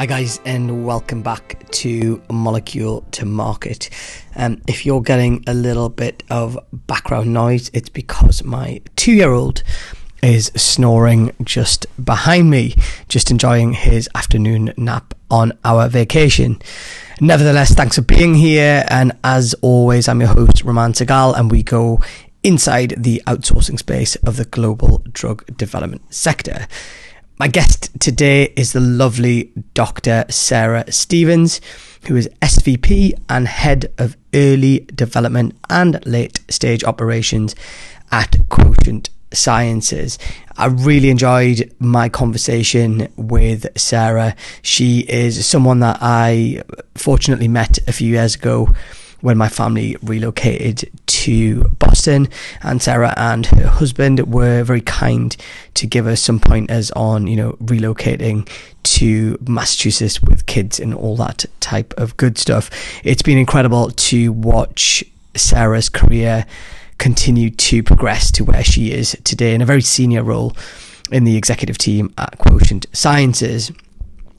Hi guys, and welcome back to Molecule to Market. If you're getting a little bit of background noise, it's because my 2-year-old is snoring just behind me, just enjoying his afternoon nap on our vacation. Nevertheless, thanks for being here, and as always, I'm your host, Roman Segal, and we go inside the outsourcing space of the global drug development sector. My guest today is the lovely Dr. Sarah Stevens, who is SVP and Head of Early Development and Late Stage Operations at Quotient Sciences. I really enjoyed my conversation with Sarah. She is someone that I fortunately met a few years ago when my family relocated to Boston, and Sarah and her husband were very kind to give us some pointers on, you know, relocating to Massachusetts with kids and all that type of good stuff. It's been incredible to watch Sarah's career continue to progress to where she is today in a very senior role in the executive team at Quotient Sciences.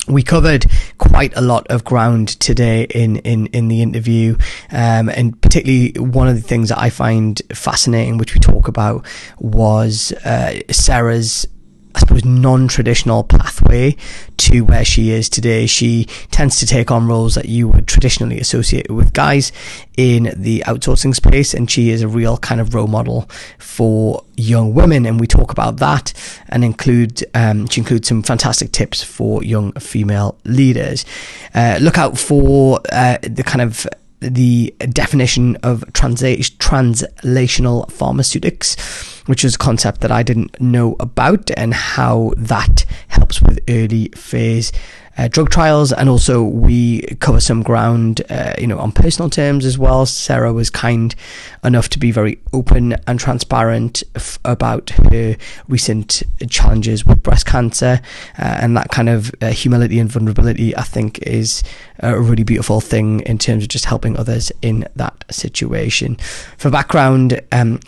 We covered quite a lot of ground today in the interview, and particularly one of the things that I find fascinating, which we talk about, was Sarah's, I suppose, non-traditional pathway to where she is today. She tends to take on roles that you would traditionally associate with guys in the outsourcing space, and she is a real kind of role model for young women. And we talk about that, and she includes some fantastic tips for young female leaders. Look out for the definition of translational pharmaceutics, which is a concept that I didn't know about, and how that helps with early phase drug trials. And also we cover some ground on personal terms as well. Sarah was kind enough to be very open and transparent about her recent challenges with breast cancer, and that kind of humility and vulnerability, I think, is a really beautiful thing in terms of just helping others in that situation. For background,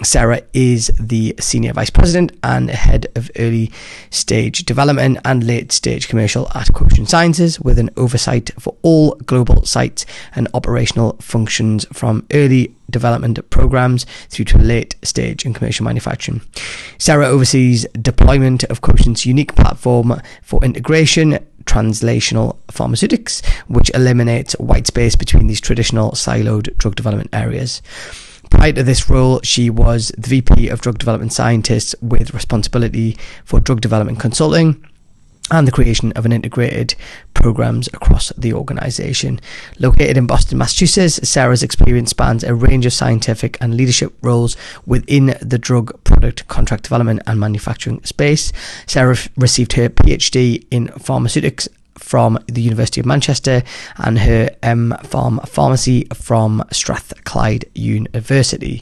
Sarah is the Senior Vice President and Head of Early Stage Development and Late Stage Commercial at Quotient Sciences, with an oversight for all global sites and operational functions from early development programs through to late stage and commercial manufacturing. Sarah oversees deployment of Quotient's unique platform for integration, Translational Pharmaceutics, which eliminates white space between these traditional siloed drug development areas. Prior to this role, she was the VP of Drug Development Scientists, with responsibility for drug development consulting and the creation of an integrated programs across the organization. Located in Boston, Massachusetts, Sarah's experience spans a range of scientific and leadership roles within the drug product contract development and manufacturing space. Sarah received her PhD in pharmaceutics from the University of Manchester and her M.Pharm Pharmacy from Strathclyde University.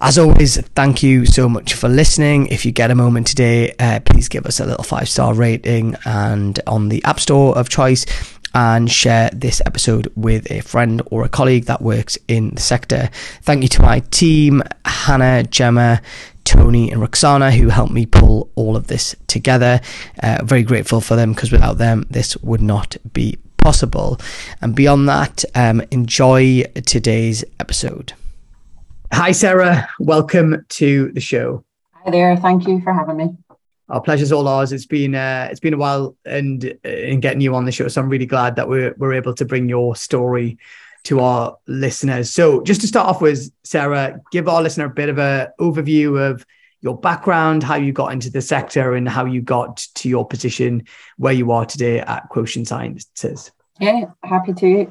As always, thank you so much for listening. If you get a moment today, please give us a little 5-star rating and on the App Store of choice, and share this episode with a friend or a colleague that works in the sector. Thank you to my team, Hannah, Gemma, Tony and Roxana, who helped me pull all of this together. Very grateful for them, because without them, this would not be possible. And beyond that, enjoy today's episode. Hi, Sarah. Welcome to the show. Hi there. Thank you for having me. Our pleasure's all ours. It's been a while in getting you on the show, so I'm really glad that we're able to bring your story to our listeners. So just to start off with, Sarah, give our listener a bit of an overview of your background, how you got into the sector and how you got to your position where you are today at Quotient Sciences. Yeah, happy to.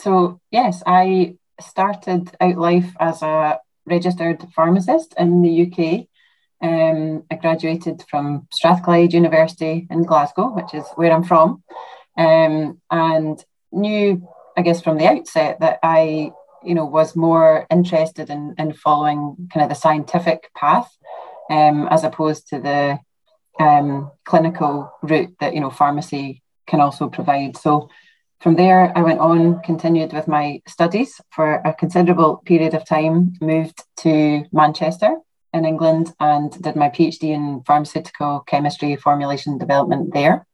So, yes, I started out life as a registered pharmacist in the UK. I graduated from Strathclyde University in Glasgow, which is where I'm from, and knew, I guess, from the outset that I, was more interested in following kind of the scientific path, as opposed to the clinical route that, pharmacy can also provide. So from there, I went on, continued with my studies for a considerable period of time, moved to Manchester in England and did my PhD in pharmaceutical chemistry formulation development there.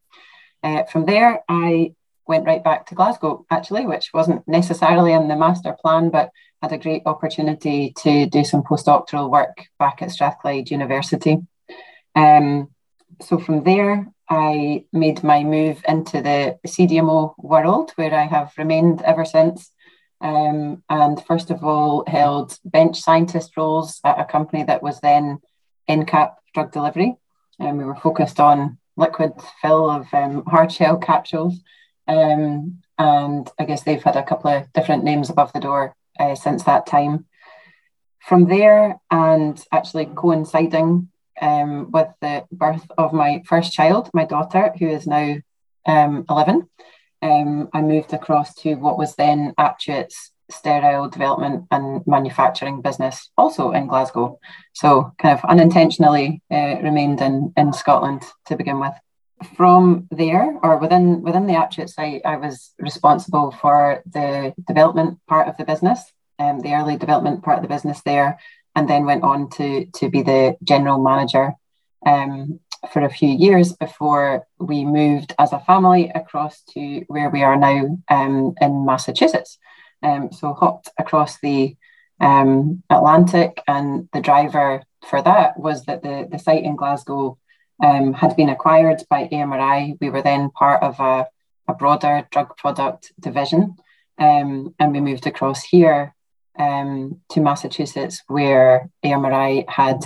From there, I went right back to Glasgow, actually, which wasn't necessarily in the master plan, but had a great opportunity to do some postdoctoral work back at Strathclyde University. So from there, I made my move into the CDMO world, where I have remained ever since. And first of all, held bench scientist roles at a company that was then NCAP Drug Delivery. And we were focused on liquid fill of hard shell capsules. And I guess they've had a couple of different names above the door since that time. From there, and actually coinciding with the birth of my first child, my daughter, who is now 11, I moved across to what was then Aptuit's sterile development and manufacturing business, also in Glasgow. So kind of unintentionally remained in Scotland to begin with. From there, or within the Aptuit site, I was responsible for the development part of the business, the early development part of the business there, and then went on to be the general manager for a few years before we moved as a family across to where we are now in Massachusetts. So hopped across the Atlantic, and the driver for that was that the site in Glasgow had been acquired by AMRI. We were then part of a broader drug product division, and we moved across here to Massachusetts, where AMRI had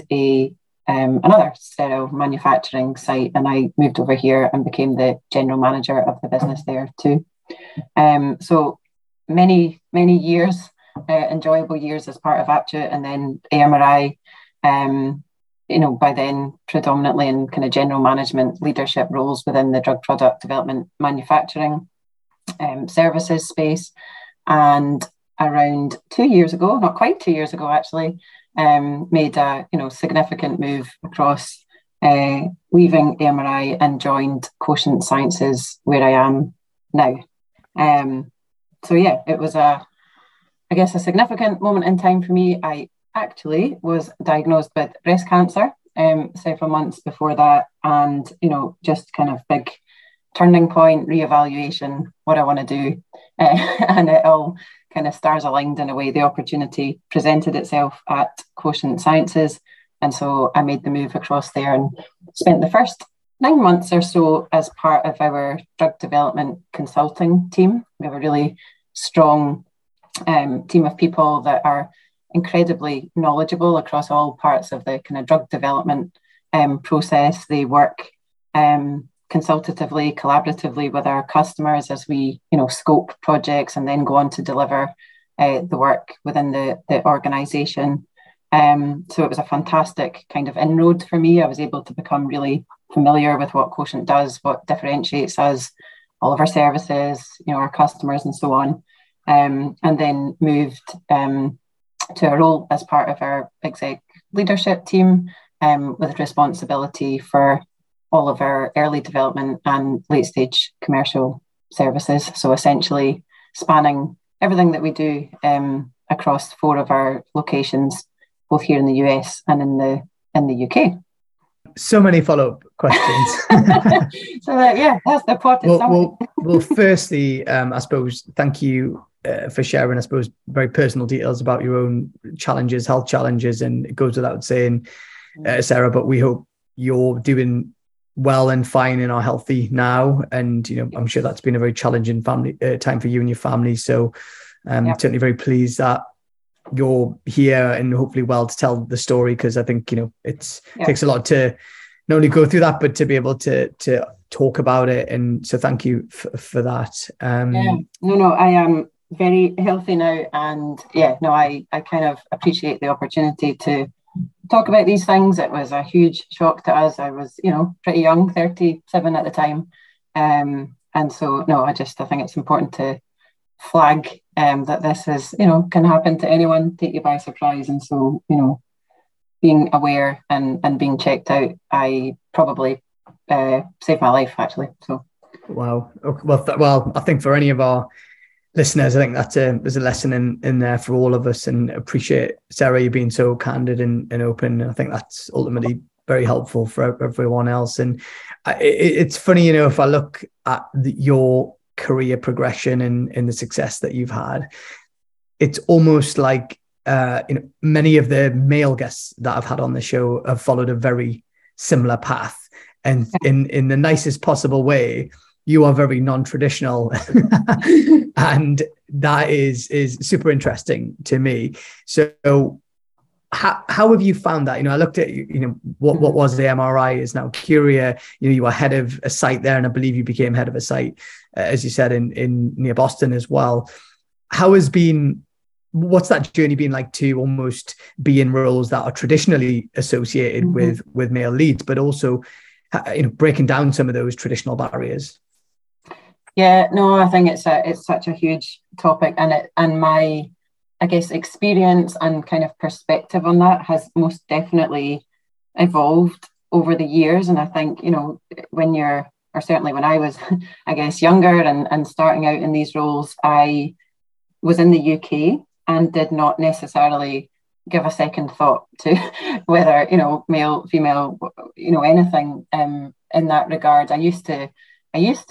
another sterile manufacturing site, and I moved over here and became the general manager of the business there too. So many, many years, enjoyable years as part of Aptuit, and then AMRI, by then predominantly in kind of general management leadership roles within the drug product development, manufacturing, services space. And around 2 years ago, not quite 2 years ago actually, made a significant move across, leaving AMRI and joined Quotient Sciences, where I am now. So yeah, it was a significant moment in time for me. I actually was diagnosed with breast cancer several months before that, and just kind of big turning point, reevaluation, what I want to do, and it all kind of stars aligned in a way. The opportunity presented itself at Quotient Sciences, and so I made the move across there and spent the first 9 months or so as part of our drug development consulting team. We have a really strong team of people that are incredibly knowledgeable across all parts of the kind of drug development process. They work consultatively, collaboratively with our customers as we, scope projects and then go on to deliver the work within the organisation. So it was a fantastic kind of inroad for me. I was able to become really familiar with what Quotient does, what differentiates us, all of our services, our customers and so on. And then moved to a role as part of our exec leadership team with responsibility for all of our early development and late stage commercial services. So essentially spanning everything that we do across four of our locations, both here in the US and in the UK. So many follow-up questions. So that's the part. Well, firstly, I suppose, thank you for sharing, I suppose, very personal details about your own challenges, health challenges, and it goes without saying, Sarah, but we hope you're doing well and fine and are healthy now. And, I'm sure that's been a very challenging family time for you and your family. So certainly very pleased that you're here and hopefully well to tell the story, because I think, it takes a lot to not only go through that, but to be able to talk about it. And so thank you for that. I am very healthy now. And I kind of appreciate the opportunity to talk about these things. It was a huge shock to us. I was, pretty young, 37 at the time. And so, I think it's important to flag that this is, can happen to anyone, take you by surprise. And so, being aware and being checked out, I probably saved my life, actually. So, wow. Okay. Well, I think for any of our listeners, I think there's a lesson in there for all of us, and appreciate, Sarah, you being so candid and open. And I think that's ultimately very helpful for everyone else. And it's funny, you know, if I look at your career progression and the success that you've had, it's almost like you know, many of the male guests that I've had on the show have followed a very similar path. And in the nicest possible way, you are very non-traditional. And that is super interesting to me. So how have you found that? You know, I looked at, you know, what was the AMRI is now Curia. You know, you were head of a site there, and I believe you became head of a site, as you said, in near Boston as well. What's that journey been like to almost be in roles that are traditionally associated with male leads, but also, you know, breaking down some of those traditional barriers? Yeah, no, I think it's such a huge topic, and my, I guess, experience and kind of perspective on that has most definitely evolved over the years. And I think, you know, when I was, I guess, younger and starting out in these roles, I was in the UK and did not necessarily give a second thought to whether, you know, male, female, you know, anything in that regard. I used to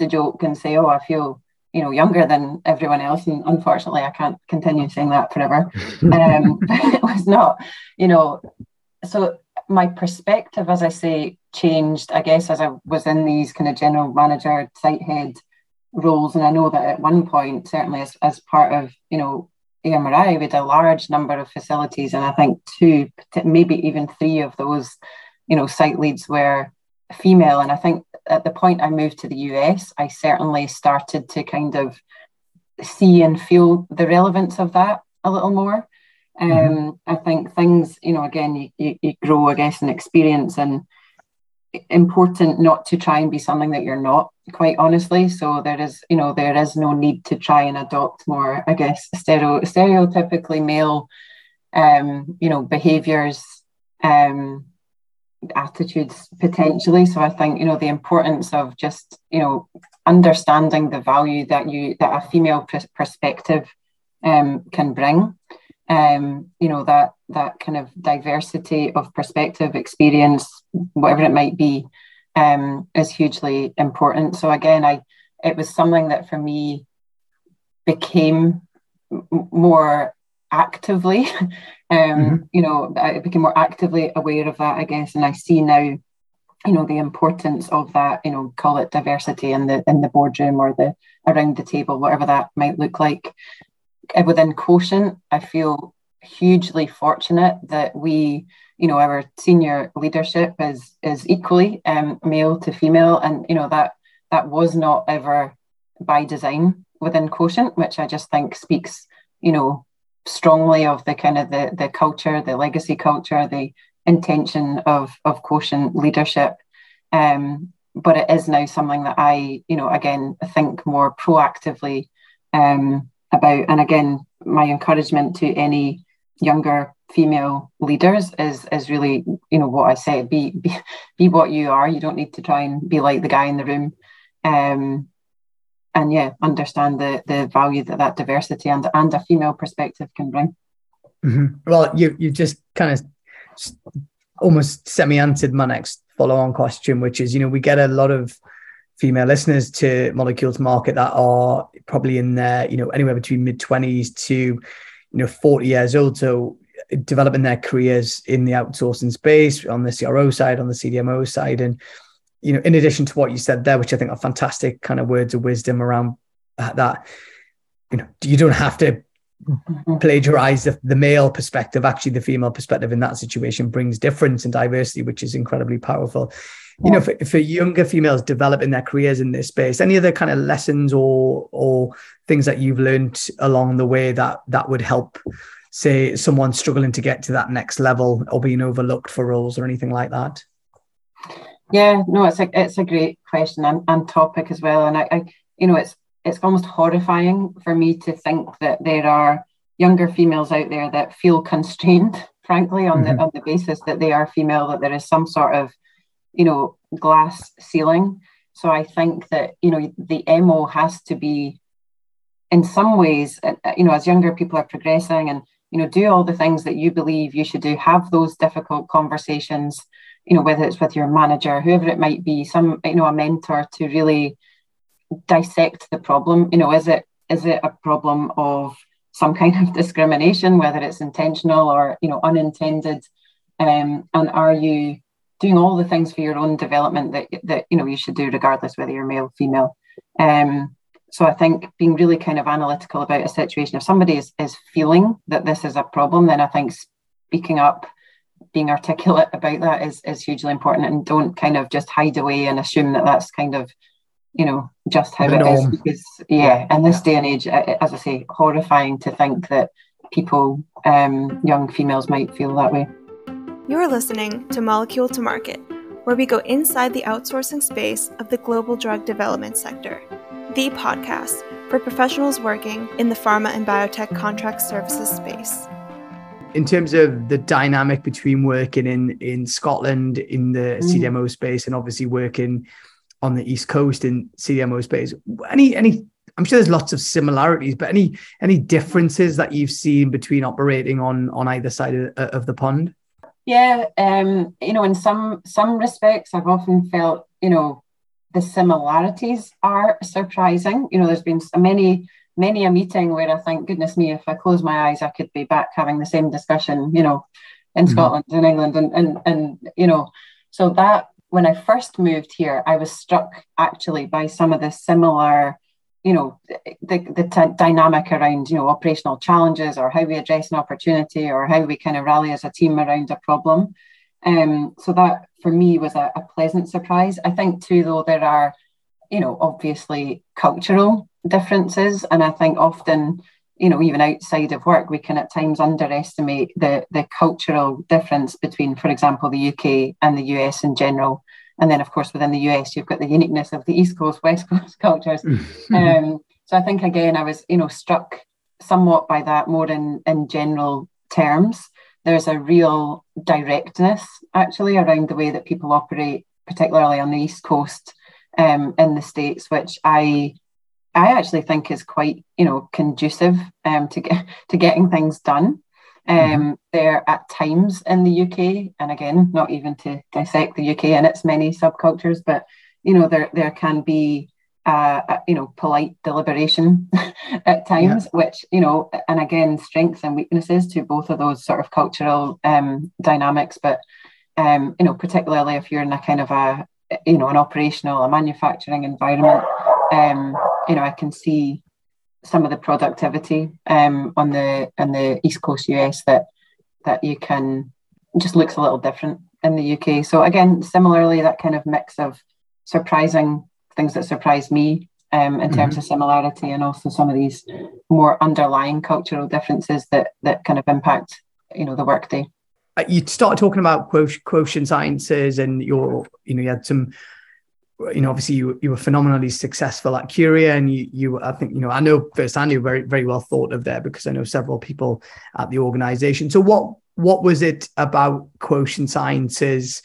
joke and say, oh, I feel, you know, younger than everyone else, and unfortunately I can't continue saying that forever. It was not, you know, so my perspective, as I say, changed, I guess, as I was in these kind of general manager, site head roles. And I know that at one point, certainly as part of, you know, AMRI, we had a large number of facilities, and I think 2, maybe even 3 of those, you know, site leads were female. And I think at the point I moved to the US, I certainly started to kind of see and feel the relevance of that a little more. I think things, you know, again, you grow, I guess, in experience, and important not to try and be something that you're not, quite honestly. So there is no need to try and adopt more, I guess, stereotypically male, you know, behaviors, attitudes potentially. So I think, you know, the importance of just, you know, understanding the value that a female perspective can bring, you know, that kind of diversity of perspective, experience, whatever it might be, is hugely important. So again, it was something that for me became more actively, you know, I became more actively aware of that, I guess, and I see now, you know, the importance of that, you know, call it diversity in the boardroom or the around the table, whatever that might look like. Within Quotient, I feel hugely fortunate that we, you know, our senior leadership is equally male to female, and you know that was not ever by design within Quotient, which I just think speaks, you know, strongly of the kind of the culture, the legacy culture, the intention of Quotient leadership. But it is now something that I, you know, again, think more proactively about. And again, my encouragement to any younger female leaders is really, you know, what I said, be what you are. You don't need to try and be like the guy in the room, and yeah, understand the value that diversity and a female perspective can bring. Well, you just kind of almost semi-answered my next follow-on question, which is, you know, we get a lot of female listeners to molecules market that are probably in their, you know, anywhere between mid-20s to, you know, 40 years old. So developing their careers in the outsourcing space, on the CRO side, on the CDMO side. And, you know, in addition to what you said there, which I think are fantastic kind of words of wisdom around that, you know, you don't have to plagiarize the male perspective. Actually, the female perspective in that situation brings difference and diversity, which is incredibly powerful. You know, for younger females developing their careers in this space, any other kind of lessons or things that you've learned along the way that would help, say, someone struggling to get to that next level or being overlooked for roles or anything like that? Yeah, no, it's a great question and topic as well. And I you know, it's almost horrifying for me to think that there are younger females out there that feel constrained, frankly, on the basis that they are female, that there is some sort of, you know, glass ceiling. So I think that, you know, the MO has to be, in some ways, you know, as younger people are progressing and, you know, do all the things that you believe you should do, have those difficult conversations, you know, whether it's with your manager, whoever it might be, some, you know, a mentor, to really dissect the problem. You know, is it a problem of some kind of discrimination, whether it's intentional or, you know, unintended, and are you doing all the things for your own development that you know you should do, regardless whether you're male, female. So I think being really kind of analytical about a situation. If somebody is feeling that this is a problem, then I think speaking up, being articulate about that is hugely important, and don't kind of just hide away and assume that that's kind of, you know, just how it is. Because in this day and age, as I say, horrifying to think that people, young females, might feel that way. You're listening to Molecule to Market, where we go inside the outsourcing space of the global drug development sector, the podcast for professionals working in the pharma and biotech contract services space. In terms of the dynamic between working in Scotland in the CDMO space and obviously working on the East Coast in CDMO space, any I'm sure there's lots of similarities, but any differences that you've seen between operating on either side of the pond? Yeah, you know, in some respects, I've often felt, you know, the similarities are surprising. You know, there's been so many a meeting where I think, goodness me, if I close my eyes, I could be back having the same discussion, you know, in Scotland and England. And you know, so that when I first moved here, I was struck actually by some of the similar, you know, the dynamic around, you know, operational challenges or how we address an opportunity or how we kind of rally as a team around a problem. So that for me was a pleasant surprise. I think too, though, there are, you know, obviously cultural differences. And I think often, you know, even outside of work, we can at times underestimate the cultural difference between, for example, the UK and the US in general. And then, of course, within the US, you've got the uniqueness of the East Coast, West Coast cultures. So I think, again, I was, you know, struck somewhat by that more in general terms. There's a real directness, actually, around the way that people operate, particularly on the East Coast in the States, which I actually think is quite, you know, conducive to getting things done. There at times in the UK, and again, not even to dissect the UK and its many subcultures, but you know, there can be you know, polite deliberation at times, which, you know, and again, strengths and weaknesses to both of those sort of cultural dynamics. But you know, particularly if you're in a kind of a, you know, an operational, a manufacturing environment, you know, I can see some of the productivity on the East Coast US that you can just looks a little different in the UK. So again, similarly, that kind of mix of surprising things that surprised me in terms of similarity, and also some of these more underlying cultural differences that kind of impact, you know, the workday. You started talking about Quotient Sciences, and you had some. You know, obviously, you were phenomenally successful at Curia, and you I think, you know, I know firsthand you're very, very well thought of there, because I know several people at the organisation. So, what was it about Quotient Sciences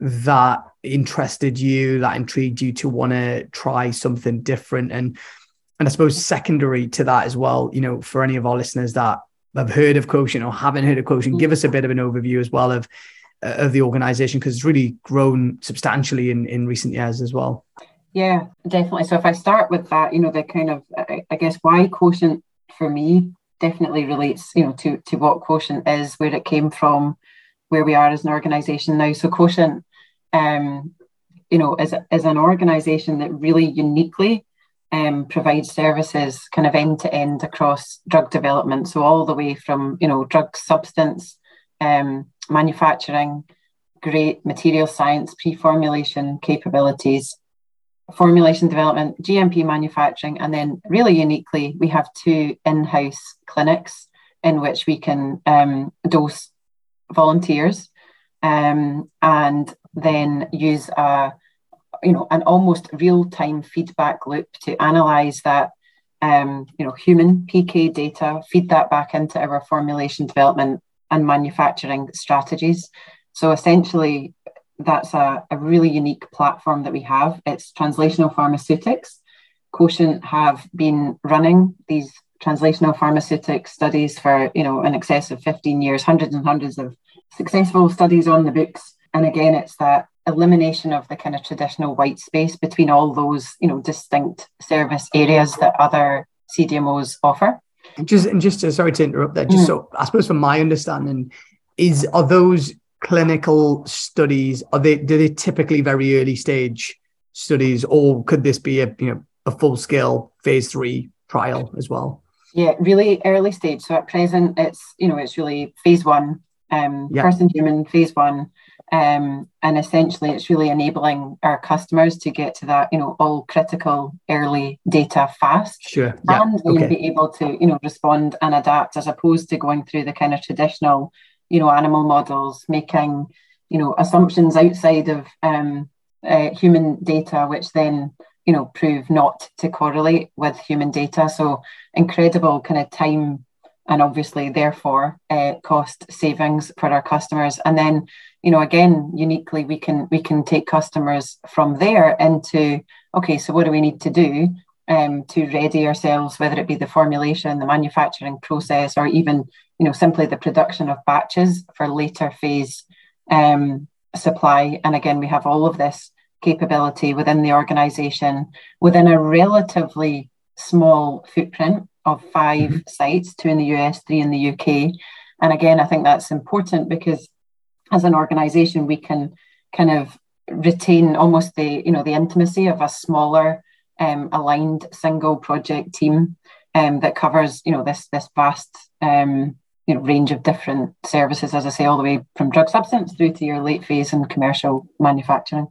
that interested you, that intrigued you to want to try something different? And I suppose secondary to that as well, you know, for any of our listeners that have heard of Quotient or haven't heard of Quotient, give us a bit of an overview as well of the organisation, because it's really grown substantially in recent years as well. Yeah, definitely. So if I start with that, you know, the kind of, I guess, why Quotient for me definitely relates, you know, to what Quotient is, where it came from, where we are as an organisation now. So Quotient, you know, is an organisation that really uniquely provides services kind of end to end across drug development. So all the way from, you know, drug substance, manufacturing, great material science, pre-formulation capabilities, formulation development, GMP manufacturing, and then really uniquely, we have two in-house clinics in which we can dose volunteers and then use an almost real-time feedback loop to analyse that human PK data, feed that back into our formulation development and manufacturing strategies. So essentially, that's a really unique platform that we have. It's Translational Pharmaceutics. Quotient have been running these translational pharmaceutics studies for, you know, in excess of 15 years, hundreds and hundreds of successful studies on the books. And again, it's that elimination of the kind of traditional white space between all those, you know, distinct service areas that other CDMOs offer. And just sorry to interrupt there. So I suppose from my understanding are those clinical studies, do they typically very early stage studies, or could this be a full scale phase 3 trial as well? Yeah, really early stage. So at present, it's really phase 1, first in human, phase 1. And essentially it's really enabling our customers to get to that, all critical early data fast. Sure. Yeah. And then be able to, respond and adapt, as opposed to going through the kind of traditional, animal models, making, assumptions outside of human data, which then, prove not to correlate with human data. So incredible kind of time and obviously therefore cost savings for our customers. And then, again, uniquely, we can take customers from there into, okay, so what do we need to do to ready ourselves, whether it be the formulation, the manufacturing process, or even, simply the production of batches for later phase supply. And again, we have all of this capability within the organization, within a relatively small footprint of 5 sites, 2 in the US, 3 in the UK. And again, I think that's important because as an organization, we can kind of retain almost the intimacy of a smaller aligned single project team that covers, this vast, range of different services, as I say, all the way from drug substance through to your late phase and commercial manufacturing.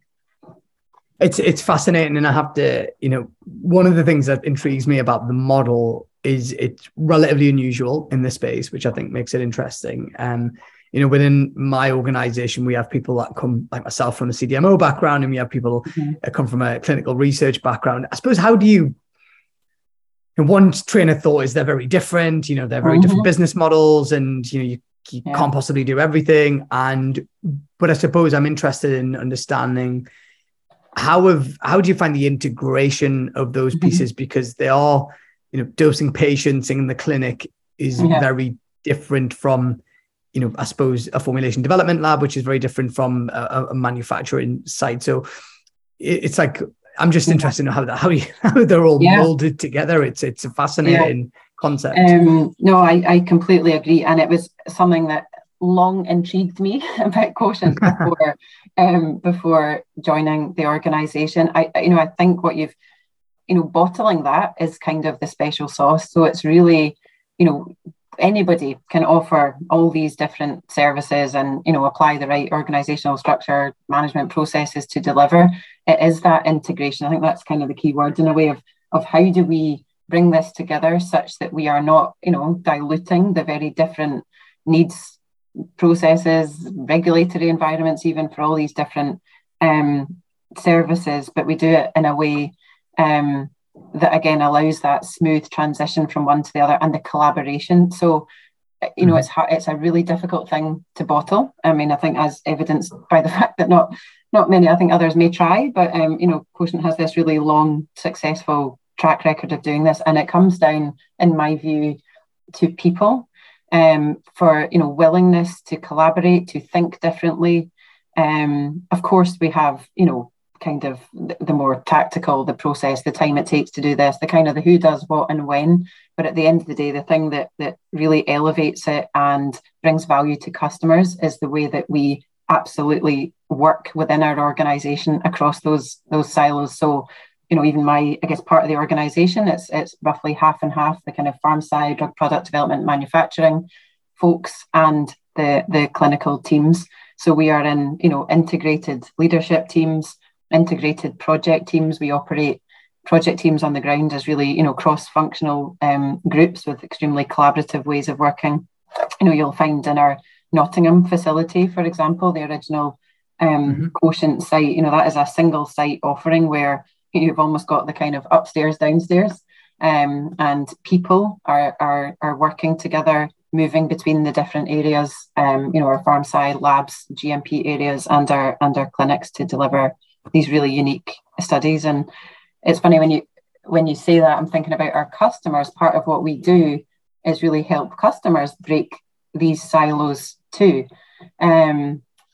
It's fascinating. And I have to, one of the things that intrigues me about the model is it's relatively unusual in this space, which I think makes it interesting. Within my organization, we have people that come, like myself, from a CDMO background, and we have people that come from a clinical research background. I suppose, one train of thought is they're very different, they're very different business models, and, you can't possibly do everything. But I suppose I'm interested in understanding how do you find the integration of those pieces? Because they are, dosing patients in the clinic is very different from, I suppose, a formulation development lab, which is very different from a manufacturing site. So it's like, I'm just interested in how they're all molded together. It's a fascinating concept. No, I completely agree. And it was something that long intrigued me about Quotient before, before joining the organization. I think what you've, bottling that is kind of the special sauce. So it's really, anybody can offer all these different services and, apply the right organizational structure, management processes to deliver. It is that integration. I think that's kind of the key word in a way of how do we bring this together such that we are not, diluting the very different needs, processes, regulatory environments, even for all these different services, but we do it in a way that again allows that smooth transition from one to the other and the collaboration. So, it's a really difficult thing to bottle. I mean, I think as evidenced by the fact that not many, I think others may try, but Quotient has this really long, successful track record of doing this, and it comes down, in my view, to people for willingness to collaborate, to think differently. Of course, we have kind of the more tactical, the process, the time it takes to do this, the kind of the who does what and when. But at the end of the day, the thing that really elevates it and brings value to customers is the way that we absolutely work within our organization across those silos. So, even my, I guess, part of the organization, it's roughly half and half, the kind of farm side, drug product development, manufacturing folks and the clinical teams. So we are in, integrated leadership teams, integrated project teams. We operate project teams on the ground as really, cross-functional groups with extremely collaborative ways of working. You'll find in our Nottingham facility, for example, the original Quotient site, that is a single site offering where you've almost got the kind of upstairs, downstairs, and people are working together, moving between the different areas, our farm side labs, GMP areas, and our clinics to deliver these really unique studies. And it's funny when you say that, I'm thinking about our customers. Part of what we do is really help customers break these silos too,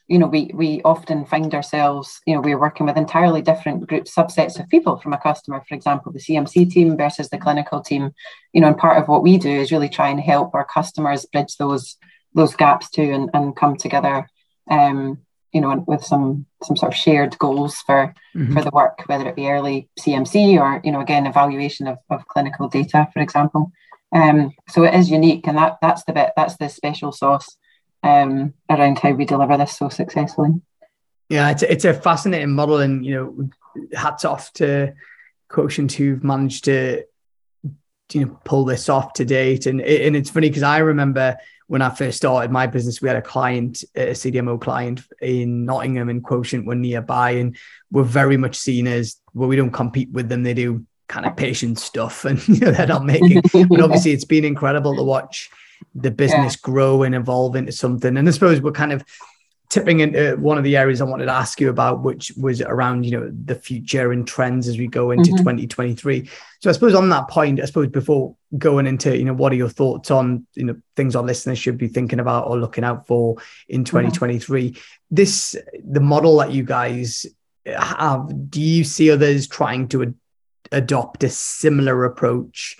you know, we often find ourselves, you know, we're working with entirely different groups, subsets of people from a customer, for example, the CMC team versus the clinical team, you know, and part of what we do is really try and help our customers bridge those gaps too and come together, you know, with some sort of shared goals for the work, whether it be early CMC or, you know, again, evaluation of clinical data, for example. So it is unique, and that's the bit, that's the special sauce around how we deliver this so successfully. Yeah, it's a fascinating model, and, you know, hats off to Quotient who've managed to, you know, pull this off to date. And it's funny because I remember when I first started my business, we had a client, a CDMO client in Nottingham, and Quotient were nearby, and were very much seen as, well, we don't compete with them, they do kind of patient stuff, and, you know, they're not making. But obviously, it's been incredible to watch the business grow and evolve into something. And I suppose we're kind of tipping into one of the areas I wanted to ask you about, which was around, you know, the future and trends as we go into 2023. So I suppose on that point, I suppose before going into, you know, what are your thoughts on, you know, things our listeners should be thinking about or looking out for in 2023? This, the model that you guys have, do you see others trying to adopt a similar approach?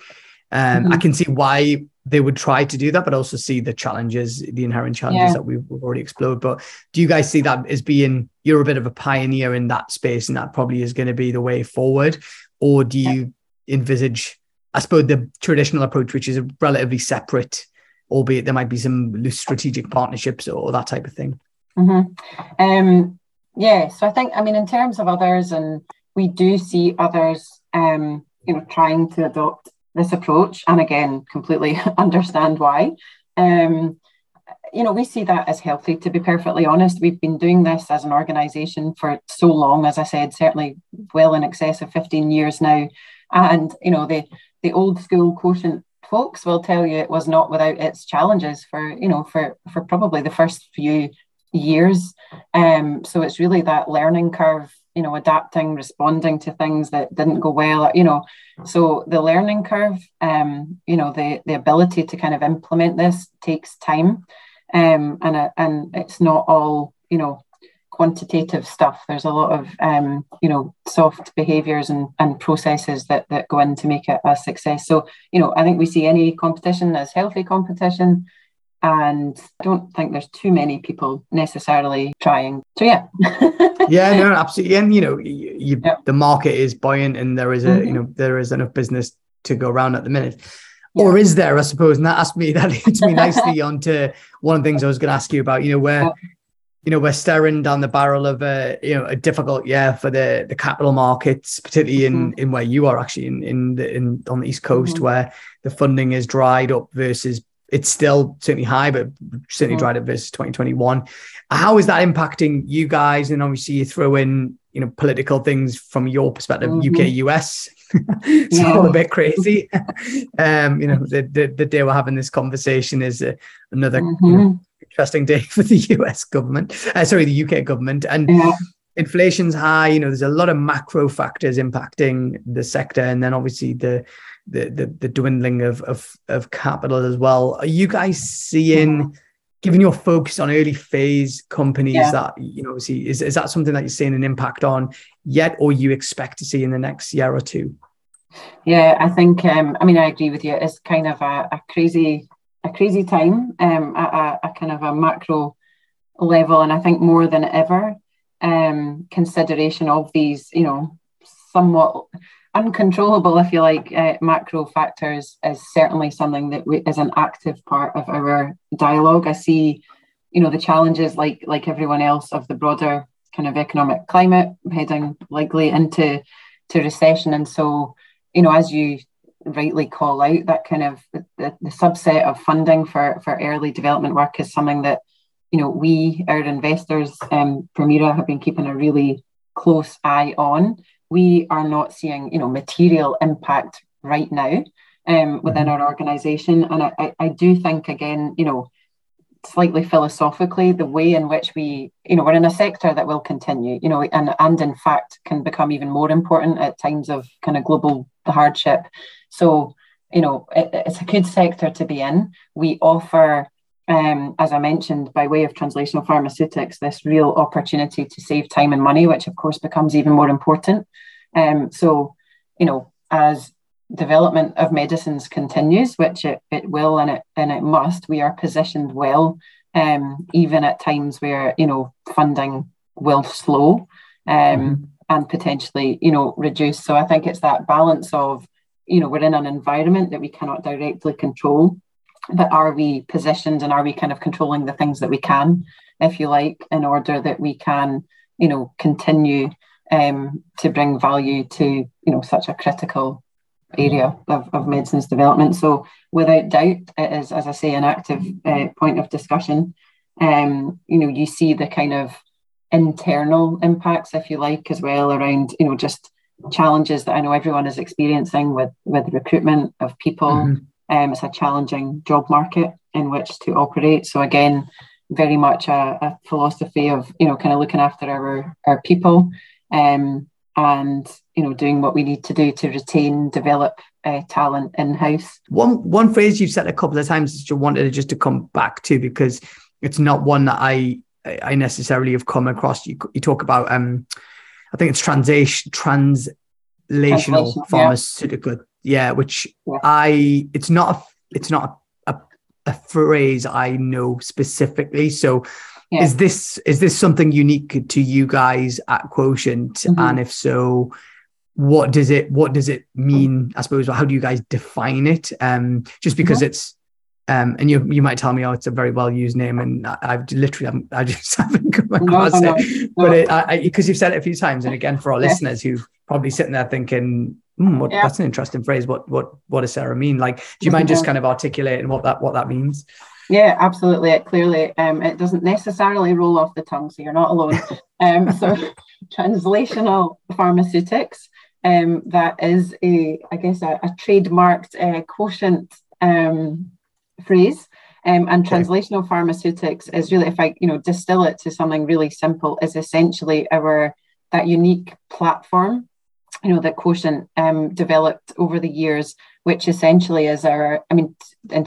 I can see why they would try to do that, but also see the challenges, the inherent challenges that we've already explored. But do you guys see that as being, you're a bit of a pioneer in that space and that probably is going to be the way forward? Or do you envisage, I suppose, the traditional approach, which is a relatively separate, albeit there might be some loose strategic partnerships or that type of thing? So I think, I mean, in terms of others, and we do see others, you know, trying to adopt this approach, and again, completely understand why. You know, we see that as healthy, to be perfectly honest. We've been doing this as an organisation for so long, as I said, certainly well in excess of 15 years now. And, you know, the old school Quotient folks will tell you it was not without its challenges for, you know, for probably the first few years. So it's really that learning curve, you know, adapting, responding to things that didn't go well, you know, so the learning curve, you know, the ability to kind of implement this takes time, and it's not all, you know, quantitative stuff. There's a lot of, you know, soft behaviours and processes that go in to make it a success. So, you know, I think we see any competition as healthy competition, and I don't think there's too many people necessarily trying. So yeah. Yeah, no, absolutely. And, you know, the market is buoyant, and there is a, you know, there is enough business to go around at the minute. Or is there, I suppose? And that leads me nicely onto one of the things I was going to ask you about. You know, we're staring down the barrel of a, you know, a difficult year for the capital markets, particularly in where you are actually in on the East Coast, where the funding is dried up versus. It's still certainly high, but certainly dried up versus 2021. How is that impacting you guys? And obviously you throw in, you know, political things from your perspective, UK, US. It's all a bit crazy. You know, the day we're having this conversation is another you know, interesting day for the US government, the UK government. And inflation's high, you know, there's a lot of macro factors impacting the sector. And then obviously the dwindling of capital as well. Are you guys seeing, given your focus on early phase companies, that, you know, see, is that something that you're seeing an impact on yet, or you expect to see in the next year or two? Yeah, I think, I mean, I agree with you. It's kind of a crazy time at a kind of a macro level. And I think more than ever, consideration of these, you know, somewhat uncontrollable, if you like, macro factors is certainly something that is an active part of our dialogue. I see, you know, the challenges like everyone else of the broader kind of economic climate, heading likely into recession. And so, you know, as you rightly call out, that kind of the subset of funding for early development work is something that, you know, our investors, Permira, have been keeping a really close eye on. We are not seeing, you know, material impact right now within our organisation. And I do think, again, you know, slightly philosophically, the way in which we, you know, we're in a sector that will continue, you know, and in fact can become even more important at times of kind of global hardship. So, you know, it's a good sector to be in. We offer as I mentioned, by way of translational pharmaceutics, this real opportunity to save time and money, which of course becomes even more important. So, you know, as development of medicines continues, which it will and it must, we are positioned well, even at times where, you know, funding will slow and potentially, you know, reduce. So I think it's that balance of, you know, we're in an environment that we cannot directly control, but are we positioned and are we kind of controlling the things that we can, if you like, in order that we can, you know, continue to bring value to, you know, such a critical area of medicines development. So without doubt, it is, as I say, an active point of discussion. You know, you see the kind of internal impacts, if you like, as well around, you know, just challenges that I know everyone is experiencing with recruitment of people. It's a challenging job market in which to operate. So again, very much a philosophy of, you know, kind of looking after our people and, you know, doing what we need to do to retain, develop talent in-house. One phrase you've said a couple of times that you wanted just to come back to, because it's not one that I necessarily have come across. You talk about, I think it's translational pharmaceutical. It's not a phrase I know specifically. So is this something unique to you guys at Quotient? And if so, what does it mean? I suppose, how do you guys define it? Just because it's, and you might tell me, oh, it's a very well-used name, and I just haven't come across it. But because you've said it a few times, and again, for our listeners who probably sitting there thinking, that's an interesting phrase. What does Sarah mean? Like, do you mind just kind of articulating what that means? Yeah, absolutely. It clearly, it doesn't necessarily roll off the tongue, so you're not alone. So translational pharmaceutics, that is a trademarked Quotient phrase. And translational pharmaceutics is really, if I, you know, distill it to something really simple, is essentially that unique platform, you know, that Quotient developed over the years, which essentially is in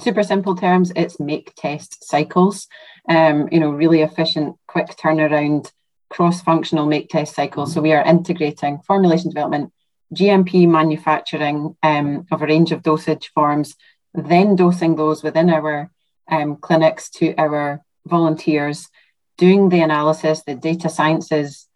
super simple terms, it's make test cycles, you know, really efficient, quick turnaround, cross-functional make test cycles. So we are integrating formulation development, GMP manufacturing of a range of dosage forms, then dosing those within our clinics to our volunteers, doing the analysis. The data sciences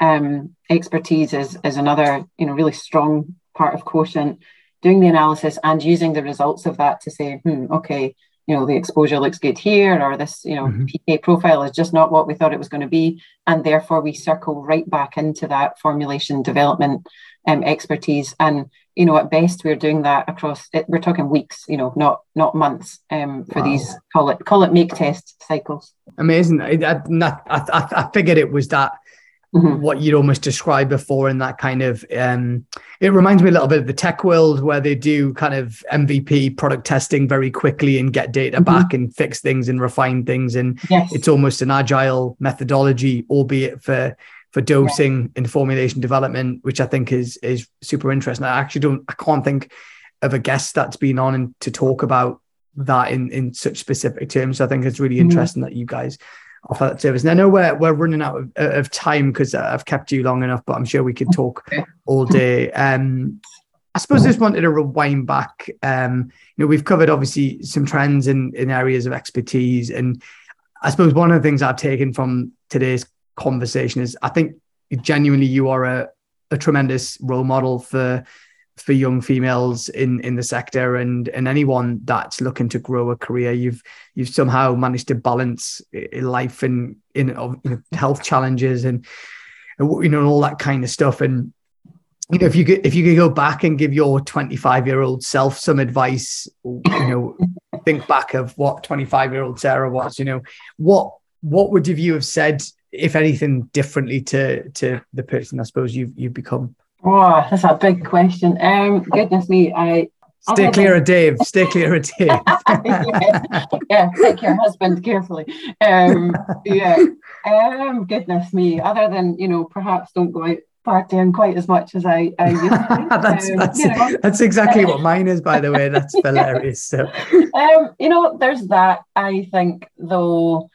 expertise is another, you know, really strong part of Quotient, doing the analysis and using the results of that to say, okay, you know, the exposure looks good here, or this, you know, PK profile is just not what we thought it was going to be. And therefore we circle right back into that formulation development expertise. And, you know, at best we're doing that across, we're talking weeks, you know, not months for these, call it make test cycles. Amazing. I figured it was that, what you'd almost described before in that kind of, it reminds me a little bit of the tech world where they do kind of MVP product testing very quickly and get data back and fix things and refine things. And it's almost an agile methodology, albeit for dosing and formulation development, which I think is super interesting. I can't think of a guest that's been on and to talk about that in such specific terms. So I think it's really interesting that you guys offer that service. And I know we're running out of time because I've kept you long enough, but I'm sure we could talk all day. I suppose I just wanted to rewind back. You know, we've covered obviously some trends in areas of expertise. And I suppose one of the things I've taken from today's conversation is I think genuinely you are a tremendous role model for young females in the sector and anyone that's looking to grow a career. You've somehow managed to balance life and in health challenges and you know, all that kind of stuff. And you know, if you could go back and give your 25-year-old self some advice, you know, think back of what 25-year-old Sarah was. You know, what would you have said, if anything, differently to the person I suppose you've become? Oh, that's a big question. Goodness me, Stay clear of Dave. Yeah, take your husband carefully. Goodness me. Other than, you know, perhaps don't go out partying quite as much as I used to. That's exactly what mine is, by the way. That's hilarious. So. There's that. I think, though,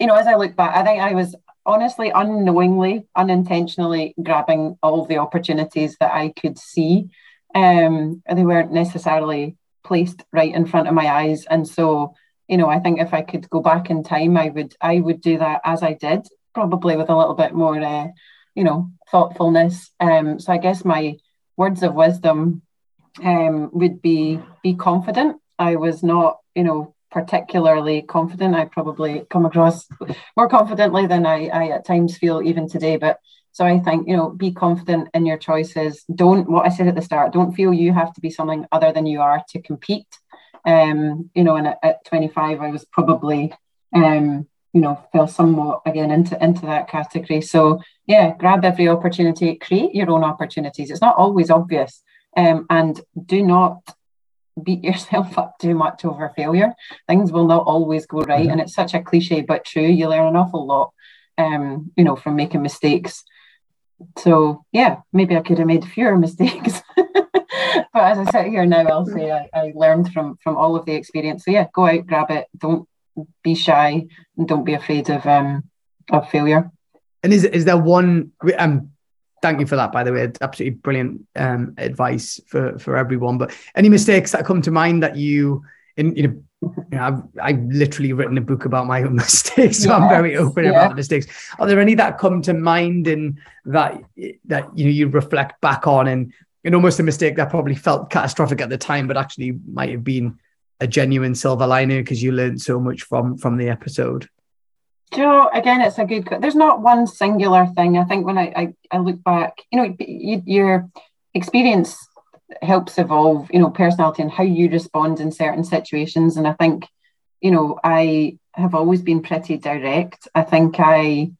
as I look back, I think I was honestly unknowingly, unintentionally grabbing all the opportunities that I could see. And they weren't necessarily placed right in front of my eyes. And so, I think if I could go back in time, I would do that as I did, probably with a little bit more, thoughtfulness. So I guess my words of wisdom would be confident. I was not, particularly confident. I probably come across more confidently than I at times feel even today. But so I think, be confident in your choices. What I said at the start, don't feel you have to be something other than you are to compete. And at 25, I was probably, fell somewhat again into that category. So yeah, grab every opportunity, create your own opportunities. It's not always obvious. And do not beat yourself up too much over failure. Things will not always go right. And it's such a cliche, but true. You learn an awful lot, from making mistakes. So yeah, maybe I could have made fewer mistakes. But as I sit here now, I'll say I learned from all of the experience. So yeah, go out, grab it. Don't be shy and don't be afraid of failure. And is there one? Thank you for that, by the way. Absolutely brilliant advice for everyone. But any mistakes that come to mind that you? I've literally written a book about my own mistakes, so I'm very open about the mistakes. Are there any that come to mind and that you reflect back on, and almost a mistake that probably felt catastrophic at the time, but actually might have been a genuine silver lining because you learned so much from the episode? Again, it's a good. There's not one singular thing. I think when I look back, your experience helps evolve, personality and how you respond in certain situations. And I think, I have always been pretty direct. I think I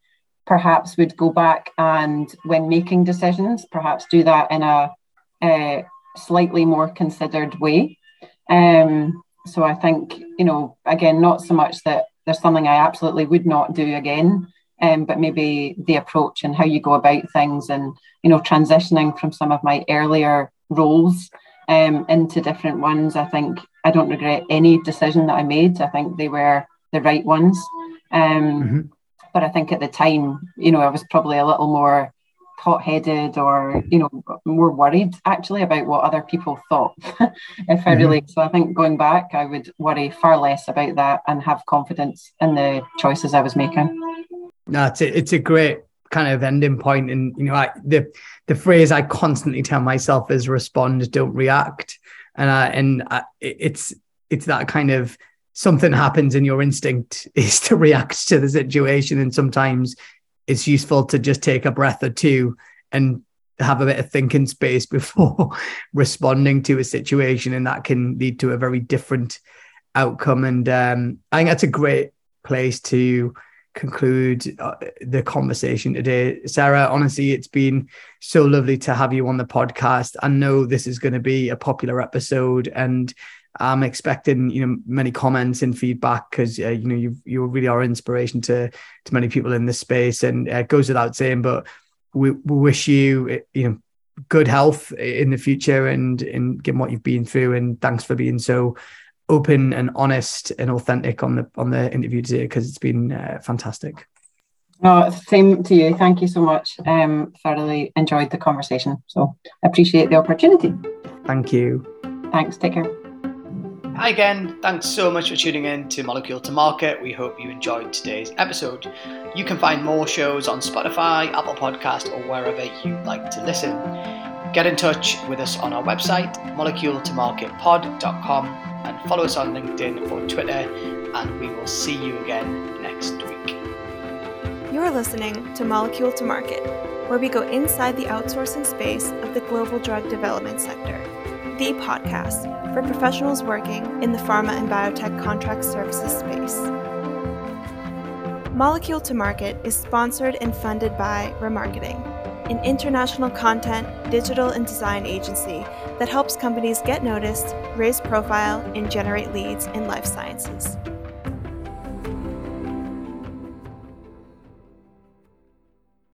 perhaps would go back and when making decisions, perhaps do that in a slightly more considered way. So I think, again, not so much that there's something I absolutely would not do again, but maybe the approach and how you go about things and, transitioning from some of my earlier roles into different ones. I think I don't regret any decision that I made. I think they were the right ones. But I think at the time, I was probably a little more hot-headed or, more worried actually about what other people thought. So I think going back, I would worry far less about that and have confidence in the choices I was making. No, it's a great kind of ending point. And, the phrase I constantly tell myself is respond, don't react. And it's that kind of, something happens and your instinct is to react to the situation. And sometimes it's useful to just take a breath or two and have a bit of thinking space before responding to a situation. And that can lead to a very different outcome. And I think that's a great place to conclude the conversation today. Sarah, honestly, it's been so lovely to have you on the podcast. I know this is going to be a popular episode and I'm expecting, many comments and feedback because, you really are an inspiration to many people in this space, and it goes without saying, but we wish you, good health in the future and given what you've been through, and thanks for being so open and honest and authentic on the interview today because it's been fantastic. No, same to you. Thank you so much. Thoroughly enjoyed the conversation. So appreciate the opportunity. Thank you. Thanks. Take care. Hi again, thanks so much for tuning in to Molecule to Market. We hope you enjoyed today's episode. You can find more shows on Spotify, Apple Podcast, or wherever you like to listen. Get in touch with us on our website, moleculetomarketpod.com, and follow us on LinkedIn or Twitter, and we will see you again next week. You're listening to Molecule to Market, where we go inside the outsourcing space of the global drug development sector, the podcast for professionals working in the pharma and biotech contract services space. Molecule to Market is sponsored and funded by Remarketing, an international content, digital, and design agency that helps companies get noticed, raise profile, and generate leads in life sciences.